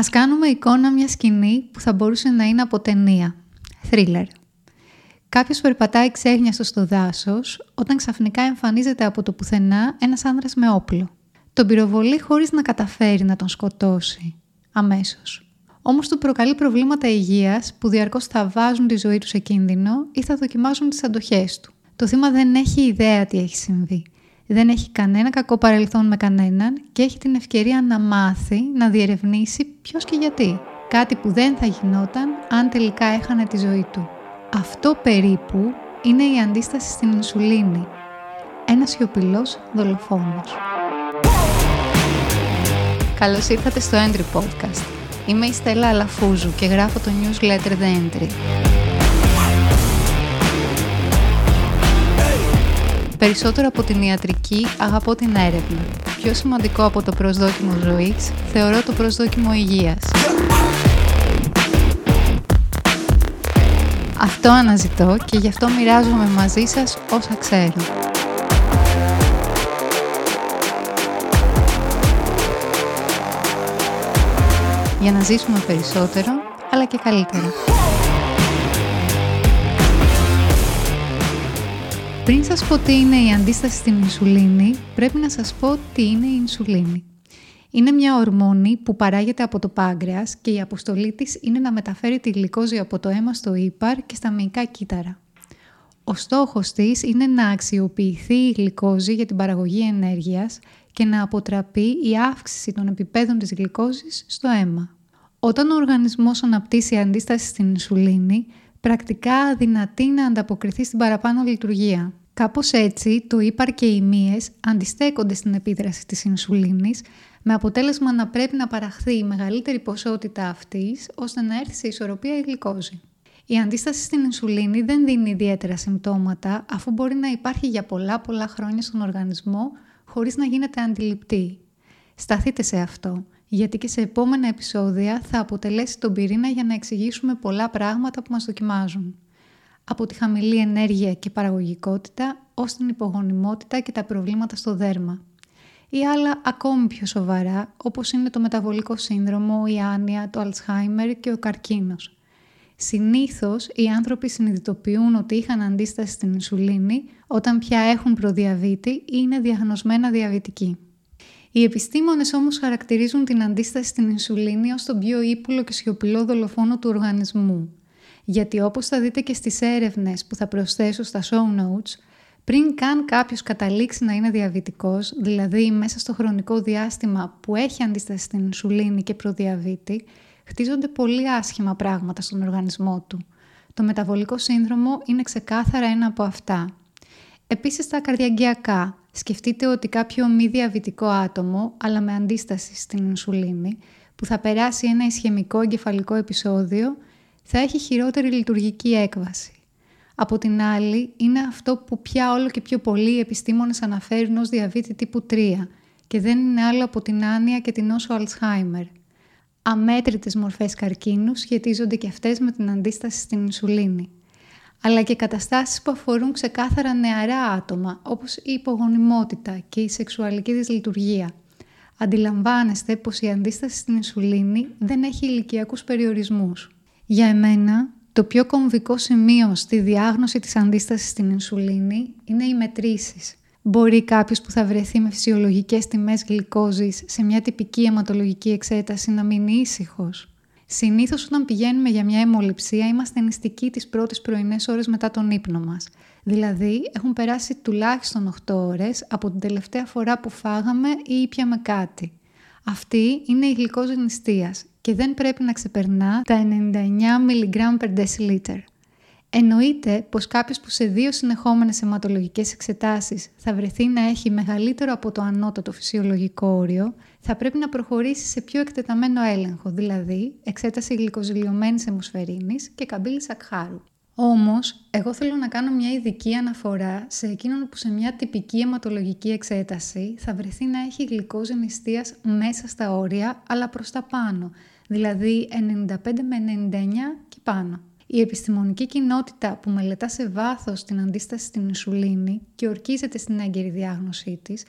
Ας κάνουμε εικόνα μια σκηνή που θα μπορούσε να είναι από ταινία. Thriller. Κάποιος περπατάει ξέχνιαστος στο δάσος, όταν ξαφνικά εμφανίζεται από το πουθενά ένας άνδρας με όπλο. Τον πυροβολεί χωρίς να καταφέρει να τον σκοτώσει αμέσως. Όμως του προκαλεί προβλήματα υγείας που διαρκώς θα βάζουν τη ζωή του σε κίνδυνο ή θα δοκιμάσουν τις αντοχές του. Το θύμα δεν έχει ιδέα τι έχει συμβεί. Δεν έχει κανένα κακό παρελθόν με κανέναν και έχει την ευκαιρία να μάθει, να διερευνήσει ποιος και γιατί. Κάτι που δεν θα γινόταν αν τελικά έχανε τη ζωή του. Αυτό περίπου είναι η αντίσταση στην ινσουλίνη. Ένας σιωπηλός δολοφόνος. Καλώς ήρθατε στο Entry Podcast. Είμαι η Στέλλα Αλαφούζου και γράφω το newsletter The Entry. Περισσότερο από την ιατρική, αγαπώ την έρευνα. Πιο σημαντικό από το προσδόκιμο ζωής, θεωρώ το προσδόκιμο υγείας. Αυτό αναζητώ και γι' αυτό μοιράζομαι μαζί σας όσα ξέρω. Για να ζήσουμε περισσότερο, αλλά και καλύτερα. Πριν σας πω τι είναι η αντίσταση στην ινσουλίνη, πρέπει να σας πω τι είναι η ινσουλίνη. Είναι μια ορμόνη που παράγεται από το πάγκρεας και η αποστολή της είναι να μεταφέρει τη γλυκόζη από το αίμα στο ήπαρ και στα μυϊκά κύτταρα. Ο στόχος της είναι να αξιοποιηθεί η γλυκόζη για την παραγωγή ενέργειας και να αποτραπεί η αύξηση των επιπέδων της γλυκόζης στο αίμα. Όταν ο οργανισμός αναπτύσσει αντίσταση στην ινσουλίνη, πρακτικά αδυνατεί να ανταποκριθεί στην παραπάνω λειτουργία. Κάπως έτσι, το ήπαρ και οι μύες αντιστέκονται στην επίδραση της ινσουλίνης, με αποτέλεσμα να πρέπει να παραχθεί η μεγαλύτερη ποσότητα αυτής, ώστε να έρθει σε ισορροπία η γλυκόζη. Η αντίσταση στην ινσουλίνη δεν δίνει ιδιαίτερα συμπτώματα, αφού μπορεί να υπάρχει για πολλά χρόνια στον οργανισμό, χωρίς να γίνεται αντιληπτή. Σταθείτε σε αυτό, γιατί και σε επόμενα επεισόδια θα αποτελέσει τον πυρήνα για να εξηγήσουμε πολλά πράγματα που μας δοκιμάζουν. Από τη χαμηλή ενέργεια και παραγωγικότητα, ως την υπογονιμότητα και τα προβλήματα στο δέρμα. Ή άλλα ακόμη πιο σοβαρά, όπως είναι το μεταβολικό σύνδρομο, η άνοια, το Alzheimer και ο καρκίνος. Συνήθως, οι άνθρωποι συνειδητοποιούν ότι είχαν αντίσταση στην ινσουλίνη όταν πια έχουν προδιαβήτη ή είναι διαγνωσμένα διαβητικοί. Οι επιστήμονες όμως χαρακτηρίζουν την αντίσταση στην ινσουλίνη ως τον πιο ύπουλο και σιωπηλό δολοφόνο του οργανισμού. Γιατί όπως θα δείτε και στις έρευνες που θα προσθέσω στα show notes, πριν καν κάποιος καταλήξει να είναι διαβητικός, δηλαδή μέσα στο χρονικό διάστημα που έχει αντίσταση στην ινσουλίνη και προδιαβήτη, χτίζονται πολύ άσχημα πράγματα στον οργανισμό του. Το μεταβολικό σύνδρομο είναι ξεκάθαρα ένα από αυτά. Επίσης τα καρδιαγγειακά. Σκεφτείτε ότι κάποιο μη διαβητικό άτομο, αλλά με αντίσταση στην ινσουλίνη, που θα περάσει ένα ισχαιμικό εγκεφαλικό επεισόδιο, θα έχει χειρότερη λειτουργική έκβαση. Από την άλλη, είναι αυτό που πια όλο και πιο πολλοί επιστήμονες αναφέρουν ως διαβήτη τύπου 3 και δεν είναι άλλο από την άνοια και την νόσο Alzheimer. Αμέτρητες μορφές καρκίνου σχετίζονται και αυτές με την αντίσταση στην ινσουλίνη. Αλλά και καταστάσεις που αφορούν ξεκάθαρα νεαρά άτομα, όπως η υπογονιμότητα και η σεξουαλική δυσλειτουργία. Αντιλαμβάνεστε πως η αντίσταση στην ινσουλίνη δεν έχει ηλικιακούς περιορισμούς. Για εμένα, το πιο κομβικό σημείο στη διάγνωση της αντίστασης στην ινσουλίνη είναι οι μετρήσεις. Μπορεί κάποιος που θα βρεθεί με φυσιολογικές τιμές γλυκόζης σε μια τυπική αιματολογική εξέταση να μείνει ήσυχος. Συνήθως όταν πηγαίνουμε για μια αιμοληψία είμαστε νηστικοί τις πρώτες πρωινές ώρες μετά τον ύπνο μας. Δηλαδή, έχουν περάσει τουλάχιστον 8 ώρες από την τελευταία φορά που φάγαμε ή ήπιαμε κάτι. Αυτή είναι η γλυκόζη νηστείας και δεν πρέπει να ξεπερνά τα 99 mg/dL. Εννοείται πως κάποιος που σε 2 συνεχόμενες αιματολογικές εξετάσεις θα βρεθεί να έχει μεγαλύτερο από το ανώτατο φυσιολογικό όριο, θα πρέπει να προχωρήσει σε πιο εκτεταμένο έλεγχο, δηλαδή εξέταση γλυκοζηλιωμένης αιμοσφαιρίνης και καμπύλης ακχάρου. Όμως, εγώ θέλω να κάνω μια ειδική αναφορά σε εκείνον που σε μια τυπική αιματολογική εξέταση θα βρεθεί να έχει γλυκόζη νηστείας μέσα στα όρια, αλλά προς τα πάνω, δηλαδή 95 με 99 και πάνω. Η επιστημονική κοινότητα που μελετά σε βάθος την αντίσταση στην ινσουλίνη και ορκίζεται στην έγκαιρη διάγνωσή της,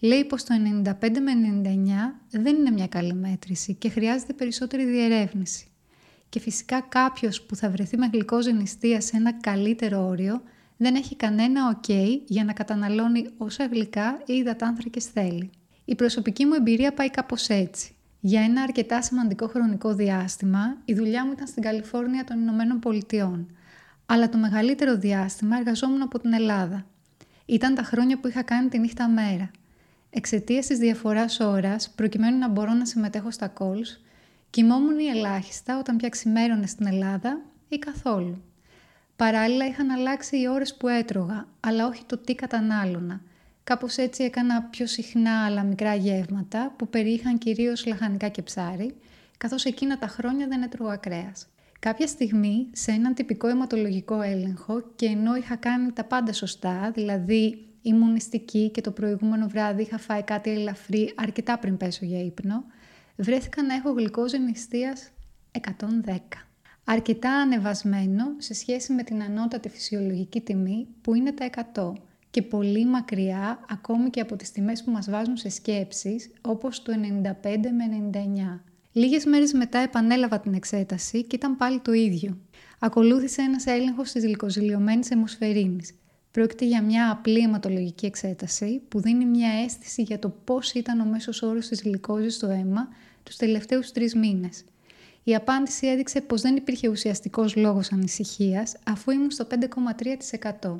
λέει πως το 95 με 99 δεν είναι μια καλή μέτρηση και χρειάζεται περισσότερη διερεύνηση. Και φυσικά κάποιος που θα βρεθεί με γλυκόζεν νηστεία σε ένα καλύτερο όριο δεν έχει κανένα ok για να καταναλώνει όσα γλυκά ή υδατάνθρακες θέλει. Η προσωπική μου εμπειρία πάει κάπως έτσι. Για ένα αρκετά σημαντικό χρονικό διάστημα η δουλειά μου ήταν στην Καλιφόρνια των Ηνωμένων Πολιτειών, αλλά το μεγαλύτερο διάστημα εργαζόμουν από την Ελλάδα. Ήταν τα χρόνια που είχα κάνει τη νύχτα μέρα. Εξαιτίας της διαφοράς ώρας, προκειμένου να μπορώ να συμμετέχω στα calls, κοιμόμουν ελάχιστα όταν πια ξημέρωνε στην Ελλάδα ή καθόλου. Παράλληλα είχαν αλλάξει οι ώρες που έτρωγα, αλλά όχι το τι κατανάλωνα. Κάπως έτσι έκανα πιο συχνά αλλά μικρά γεύματα που περιείχαν κυρίως λαχανικά και ψάρι, καθώς εκείνα τα χρόνια δεν έτρωγα κρέας. Κάποια στιγμή, σε έναν τυπικό αιματολογικό έλεγχο και ενώ είχα κάνει τα πάντα σωστά, δηλαδή ήμουν νηστική και το προηγούμενο βράδυ είχα φάει κάτι ελαφρύ αρκετά πριν πέσω για ύπνο, βρέθηκα να έχω γλυκόζεν νηστείας 110. Αρκετά ανεβασμένο σε σχέση με την ανώτατη φυσιολογική τιμή που είναι τα 100 και πολύ μακριά ακόμη και από τις τιμές που μας βάζουν σε σκέψεις όπως το 95 με 99. Λίγες μέρες μετά επανέλαβα την εξέταση και ήταν πάλι το ίδιο. Ακολούθησε ένας έλεγχος της γλυκοζηλιωμένης αιμοσφαιρίνης. Πρόκειται για μια απλή αιματολογική εξέταση που δίνει μια αίσθηση για το πώς ήταν ο μέσος όρος της γλυκόζης στο αίμα τους τελευταίους 3 μήνες. Η απάντηση έδειξε πως δεν υπήρχε ουσιαστικός λόγος ανησυχίας αφού ήμουν στο 5,3%.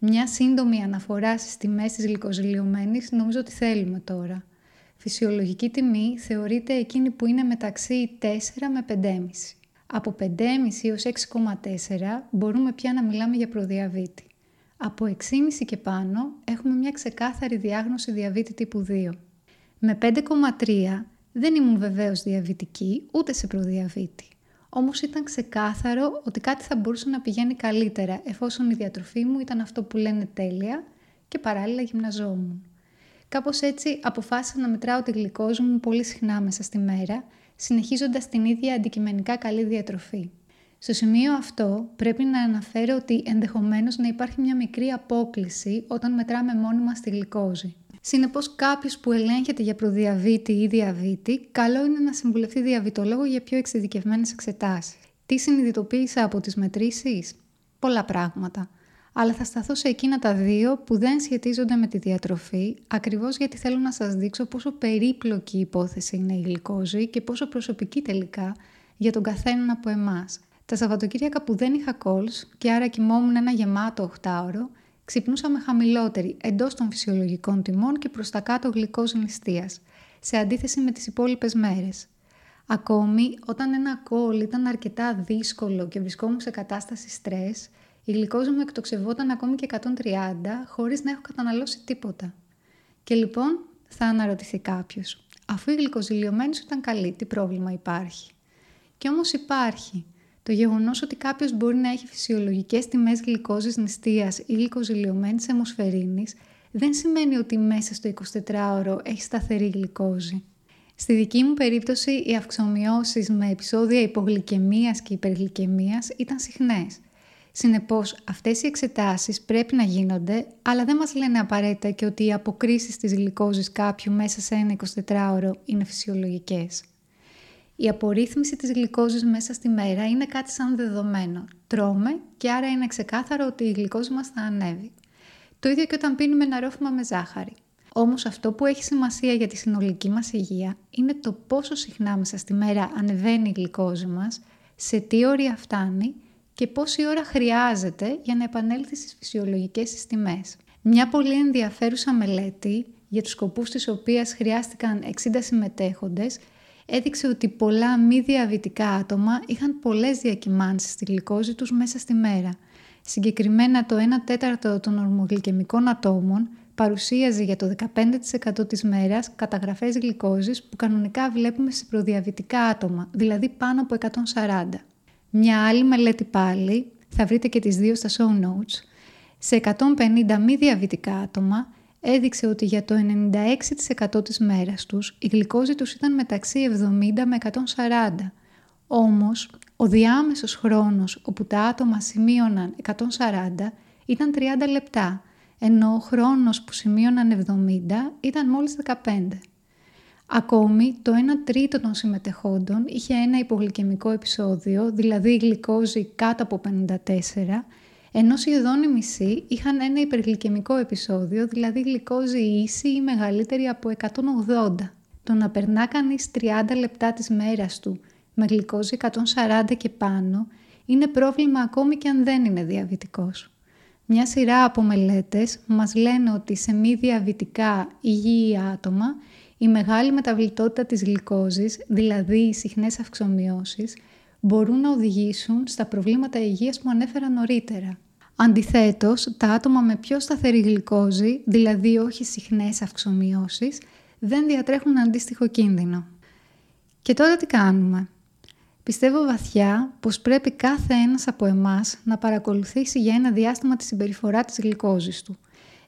Μια σύντομη αναφορά στις τιμές της γλυκοζηλιωμένης νομίζω ότι θέλουμε τώρα. Φυσιολογική τιμή θεωρείται εκείνη που είναι μεταξύ 4 με 5,5. Από 5,5 έως 6,4 μπορούμε πια να μιλάμε για προδιαβήτη. Από 6,5 και πάνω έχουμε μια ξεκάθαρη διάγνωση διαβήτη τύπου 2. Με 5,3 δεν ήμουν βεβαίως διαβητική ούτε σε προδιαβήτη. Όμως ήταν ξεκάθαρο ότι κάτι θα μπορούσε να πηγαίνει καλύτερα εφόσον η διατροφή μου ήταν αυτό που λένε τέλεια και παράλληλα γυμναζόμουν. Κάπως έτσι αποφάσισα να μετράω τη γλυκόζη μου πολύ συχνά μέσα στη μέρα, συνεχίζοντας την ίδια αντικειμενικά καλή διατροφή. Στο σημείο αυτό πρέπει να αναφέρω ότι ενδεχομένως να υπάρχει μια μικρή απόκλιση όταν μετράμε μόνοι μας τη γλυκόζη. Συνεπώς κάποιος που ελέγχεται για προδιαβήτη ή διαβήτη, καλό είναι να συμβουλευτεί διαβητολόγο για πιο εξειδικευμένες εξετάσεις. Τι συνειδητοποίησα από τις μετρήσεις? Πολλά πράγματα. Αλλά θα σταθώ σε εκείνα τα δύο που δεν σχετίζονται με τη διατροφή, ακριβώς γιατί θέλω να σας δείξω πόσο περίπλοκη υπόθεση είναι η γλυκόζη και πόσο προσωπική τελικά για τον καθέναν από εμάς. Τα Σαββατοκύριακα που δεν είχα calls και άρα κοιμόμουν ένα γεμάτο 8ωρο, ξυπνούσα με χαμηλότερη εντός των φυσιολογικών τιμών και προς τα κάτω γλυκόζη νηστείας, σε αντίθεση με τις υπόλοιπες μέρες. Ακόμη, όταν ένα call ήταν αρκετά δύσκολο και βρισκόμουν σε κατάσταση στρες, η γλυκόζη μου εκτοξευόταν ακόμη και 130 χωρίς να έχω καταναλώσει τίποτα. Και λοιπόν θα αναρωτηθεί κάποιος, αφού η γλυκοζηλιωμένη σου ήταν καλή, τι πρόβλημα υπάρχει? Και όμως υπάρχει. Το γεγονός ότι κάποιος μπορεί να έχει φυσιολογικές τιμές γλυκόζης νηστείας ή γλυκοζηλιωμένης αιμοσφαιρίνης δεν σημαίνει ότι μέσα στο 24ωρο έχει σταθερή γλυκόζη. Στη δική μου περίπτωση οι αυξομοιώσεις με επεισόδια υπογλυκαιμίας και υπεργλυκαιμίας ήταν συχνές. Συνεπώς αυτές οι εξετάσεις πρέπει να γίνονται, αλλά δεν μας λένε απαραίτητα και ότι οι αποκρίσεις της γλυκόζης κάποιου μέσα σε ένα 24ωρο είναι φυσιολογικές. Η απορρίθμιση της γλυκόζης μέσα στη μέρα είναι κάτι σαν δεδομένο. Τρώμε και άρα είναι ξεκάθαρο ότι η γλυκόζη μας θα ανέβει. Το ίδιο και όταν πίνουμε ένα ρόφημα με ζάχαρη. Όμως αυτό που έχει σημασία για τη συνολική μας υγεία είναι το πόσο συχνά μέσα στη μέρα ανεβαίνει η γλυκόζη μας, σε τι όρια φτάνει και πόση ώρα χρειάζεται για να επανέλθει στις φυσιολογικές της τιμές. Μια πολύ ενδιαφέρουσα μελέτη, για τους σκοπούς της οποίας χρειάστηκαν 60 συμμετέχοντες, έδειξε ότι πολλά μη διαβητικά άτομα είχαν πολλές διακυμάνσεις στη γλυκόζη τους μέσα στη μέρα. Συγκεκριμένα το 1/4 των ορμογλυκαιμικών ατόμων παρουσίαζε για το 15% της μέρας καταγραφές γλυκόζης που κανονικά βλέπουμε σε προδιαβητικά άτομα, δηλαδή πάνω από 140. Μια άλλη μελέτη πάλι, θα βρείτε και τις δύο στα show notes, σε 150 μη διαβητικά άτομα, έδειξε ότι για το 96% της μέρας τους η γλυκόζη τους ήταν μεταξύ 70 με 140. Όμως, ο διάμεσος χρόνος όπου τα άτομα σημείωναν 140 ήταν 30 λεπτά, ενώ ο χρόνος που σημείωναν 70 ήταν μόλις 15. Ακόμη, το 1/3 των συμμετεχόντων είχε ένα υπογλυκαιμικό επεισόδιο, δηλαδή γλυκόζη κάτω από 54, ενώ σχεδόν οι μισοί είχαν ένα υπεργλυκαιμικό επεισόδιο, δηλαδή γλυκόζη ίση ή μεγαλύτερη από 180. Το να περνά κανείς 30 λεπτά της μέρας του με γλυκόζη 140 και πάνω είναι πρόβλημα ακόμη και αν δεν είναι διαβητικός. Μια σειρά από μελέτες μας λένε ότι σε μη διαβητικά υγιή άτομα η μεγάλη μεταβλητότητα της γλυκόζης, δηλαδή οι συχνές αυξομοιώσεις, μπορούν να οδηγήσουν στα προβλήματα υγείας που ανέφερα νωρίτερα. Αντιθέτως, τα άτομα με πιο σταθερή γλυκόζη, δηλαδή όχι συχνές αυξομοιώσεις, δεν διατρέχουν αντίστοιχο κίνδυνο. Και τώρα τι κάνουμε? Πιστεύω βαθιά πως πρέπει κάθε ένας από εμάς να παρακολουθήσει για ένα διάστημα τη συμπεριφορά της γλυκόζης του.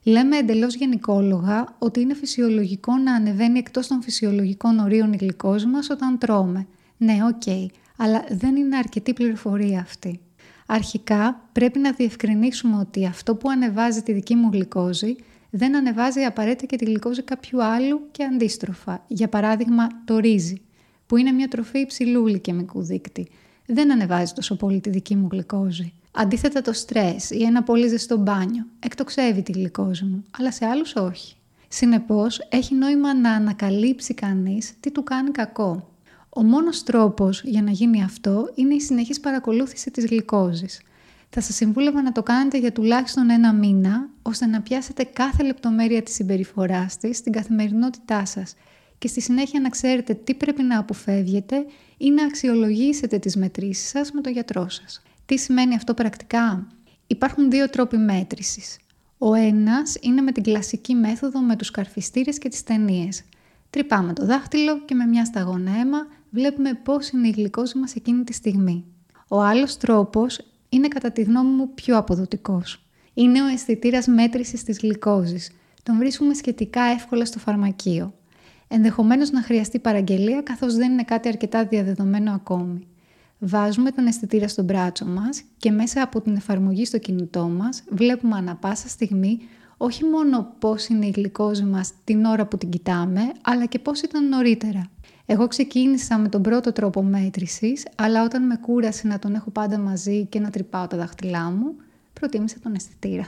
Λέμε εντελώς γενικόλογα ότι είναι φυσιολογικό να ανεβαίνει εκτός των φυσιολογικών ορίων η γλυκόζη μας όταν τρώμε. Ναι, οκ, αλλά δεν είναι αρκετή πληροφορία αυτή. Αρχικά πρέπει να διευκρινίσουμε ότι αυτό που ανεβάζει τη δική μου γλυκόζη δεν ανεβάζει απαραίτητα και τη γλυκόζη κάποιου άλλου και αντίστροφα. Για παράδειγμα, το ρύζι, που είναι μια τροφή υψηλού γλυκαιμικού δείκτη, δεν ανεβάζει τόσο πολύ τη δική μου γλυκόζη. Αντίθετα, το στρες ή ένα πολύ ζεστό μπάνιο εκτοξεύει τη γλυκόζη μου, αλλά σε άλλους όχι. Συνεπώς, έχει νόημα να ανακαλύψει κανείς τι του κάνει κακό. Ο μόνος τρόπος για να γίνει αυτό είναι η συνεχής παρακολούθηση της γλυκόζης. Θα σας συμβούλευα να το κάνετε για τουλάχιστον ένα μήνα, ώστε να πιάσετε κάθε λεπτομέρεια της συμπεριφοράς της στην καθημερινότητά σας και στη συνέχεια να ξέρετε τι πρέπει να αποφεύγετε ή να αξιολογήσετε τις μετρήσεις σας με τον γιατρό σας. Τι σημαίνει αυτό πρακτικά? Υπάρχουν δύο τρόποι μέτρησης. Ο ένας είναι με την κλασική μέθοδο με τους καρφιστήρες και τις ταινίες. Τρυπάμε το δάχτυλο και με μια σταγόνα αίμα βλέπουμε πώς είναι η γλυκόζη μας εκείνη τη στιγμή. Ο άλλος τρόπος είναι κατά τη γνώμη μου πιο αποδοτικός. Είναι ο αισθητήρας μέτρησης της γλυκόζης. Τον βρίσκουμε σχετικά εύκολα στο φαρμακείο. Ενδεχομένως να χρειαστεί παραγγελία καθώς δεν είναι κάτι αρκετά διαδεδομένο ακόμη. Βάζουμε τον αισθητήρα στο μπράτσο μας και μέσα από την εφαρμογή στο κινητό μας βλέπουμε ανα πάσα στιγμή όχι μόνο πώς είναι η γλυκόζη μας την ώρα που την κοιτάμε, αλλά και πώς ήταν νωρίτερα. Εγώ ξεκίνησα με τον πρώτο τρόπο μέτρησης, αλλά όταν με κούρασε να τον έχω πάντα μαζί και να τρυπάω τα δάχτυλά μου, προτίμησα τον αισθητήρα.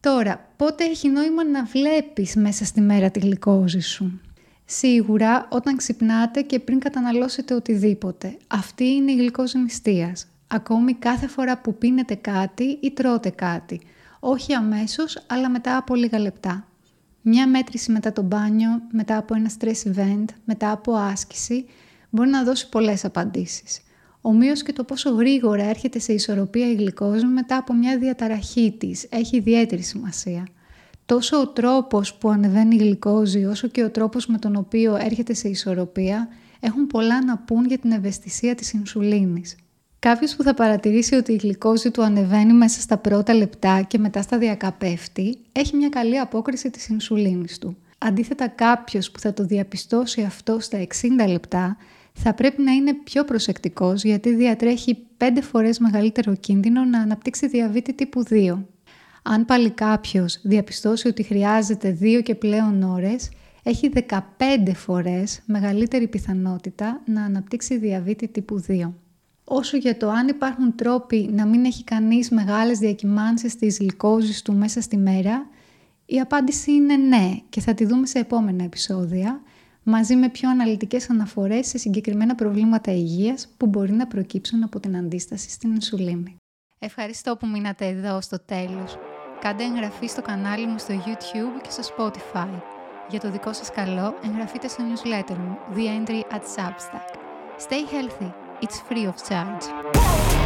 Τώρα, πότε έχει νόημα να βλέπεις μέσα στη μέρα τη γλυκόζη σου? Σίγουρα όταν ξυπνάτε και πριν καταναλώσετε οτιδήποτε. Αυτή είναι η γλυκόζη νηστείας. Ακόμη κάθε φορά που πίνετε κάτι ή τρώτε κάτι. Όχι αμέσως, αλλά μετά από λίγα λεπτά. Μια μέτρηση μετά το μπάνιο, μετά από ένα stress event, μετά από άσκηση, μπορεί να δώσει πολλές απαντήσεις. Ομοίως και το πόσο γρήγορα έρχεται σε ισορροπία η γλυκόζη μετά από μια διαταραχή της έχει ιδιαίτερη σημασία. Τόσο ο τρόπος που ανεβαίνει η γλυκόζη, όσο και ο τρόπος με τον οποίο έρχεται σε ισορροπία, έχουν πολλά να πούν για την ευαισθησία της ινσουλίνης. Κάποιος που θα παρατηρήσει ότι η γλυκόζη του ανεβαίνει μέσα στα πρώτα λεπτά και μετά σταδιακά πέφτει, έχει μια καλή απόκριση της ινσουλίνης του. Αντίθετα, κάποιος που θα το διαπιστώσει αυτό στα 60 λεπτά, θα πρέπει να είναι πιο προσεκτικός γιατί διατρέχει 5 φορές μεγαλύτερο κίνδυνο να αναπτύξει διαβήτη τύπου 2. Αν πάλι κάποιος διαπιστώσει ότι χρειάζεται 2 και πλέον ώρες, έχει 15 φορές μεγαλύτερη πιθανότητα να αναπτύξει διαβήτη τύπου 2. Όσο για το αν υπάρχουν τρόποι να μην έχει κανείς μεγάλες διακυμάνσεις της γλυκόζης του μέσα στη μέρα, η απάντηση είναι ναι και θα τη δούμε σε επόμενα επεισόδια, μαζί με πιο αναλυτικές αναφορές σε συγκεκριμένα προβλήματα υγείας που μπορεί να προκύψουν από την αντίσταση στην ινσουλίνη. Ευχαριστώ που μείνατε εδώ στο τέλος. Κάντε εγγραφή στο κανάλι μου στο YouTube και στο Spotify. Για το δικό σας καλό, εγγραφείτε στο newsletter μου, The Entry at Substack. Stay healthy. It's free of charge.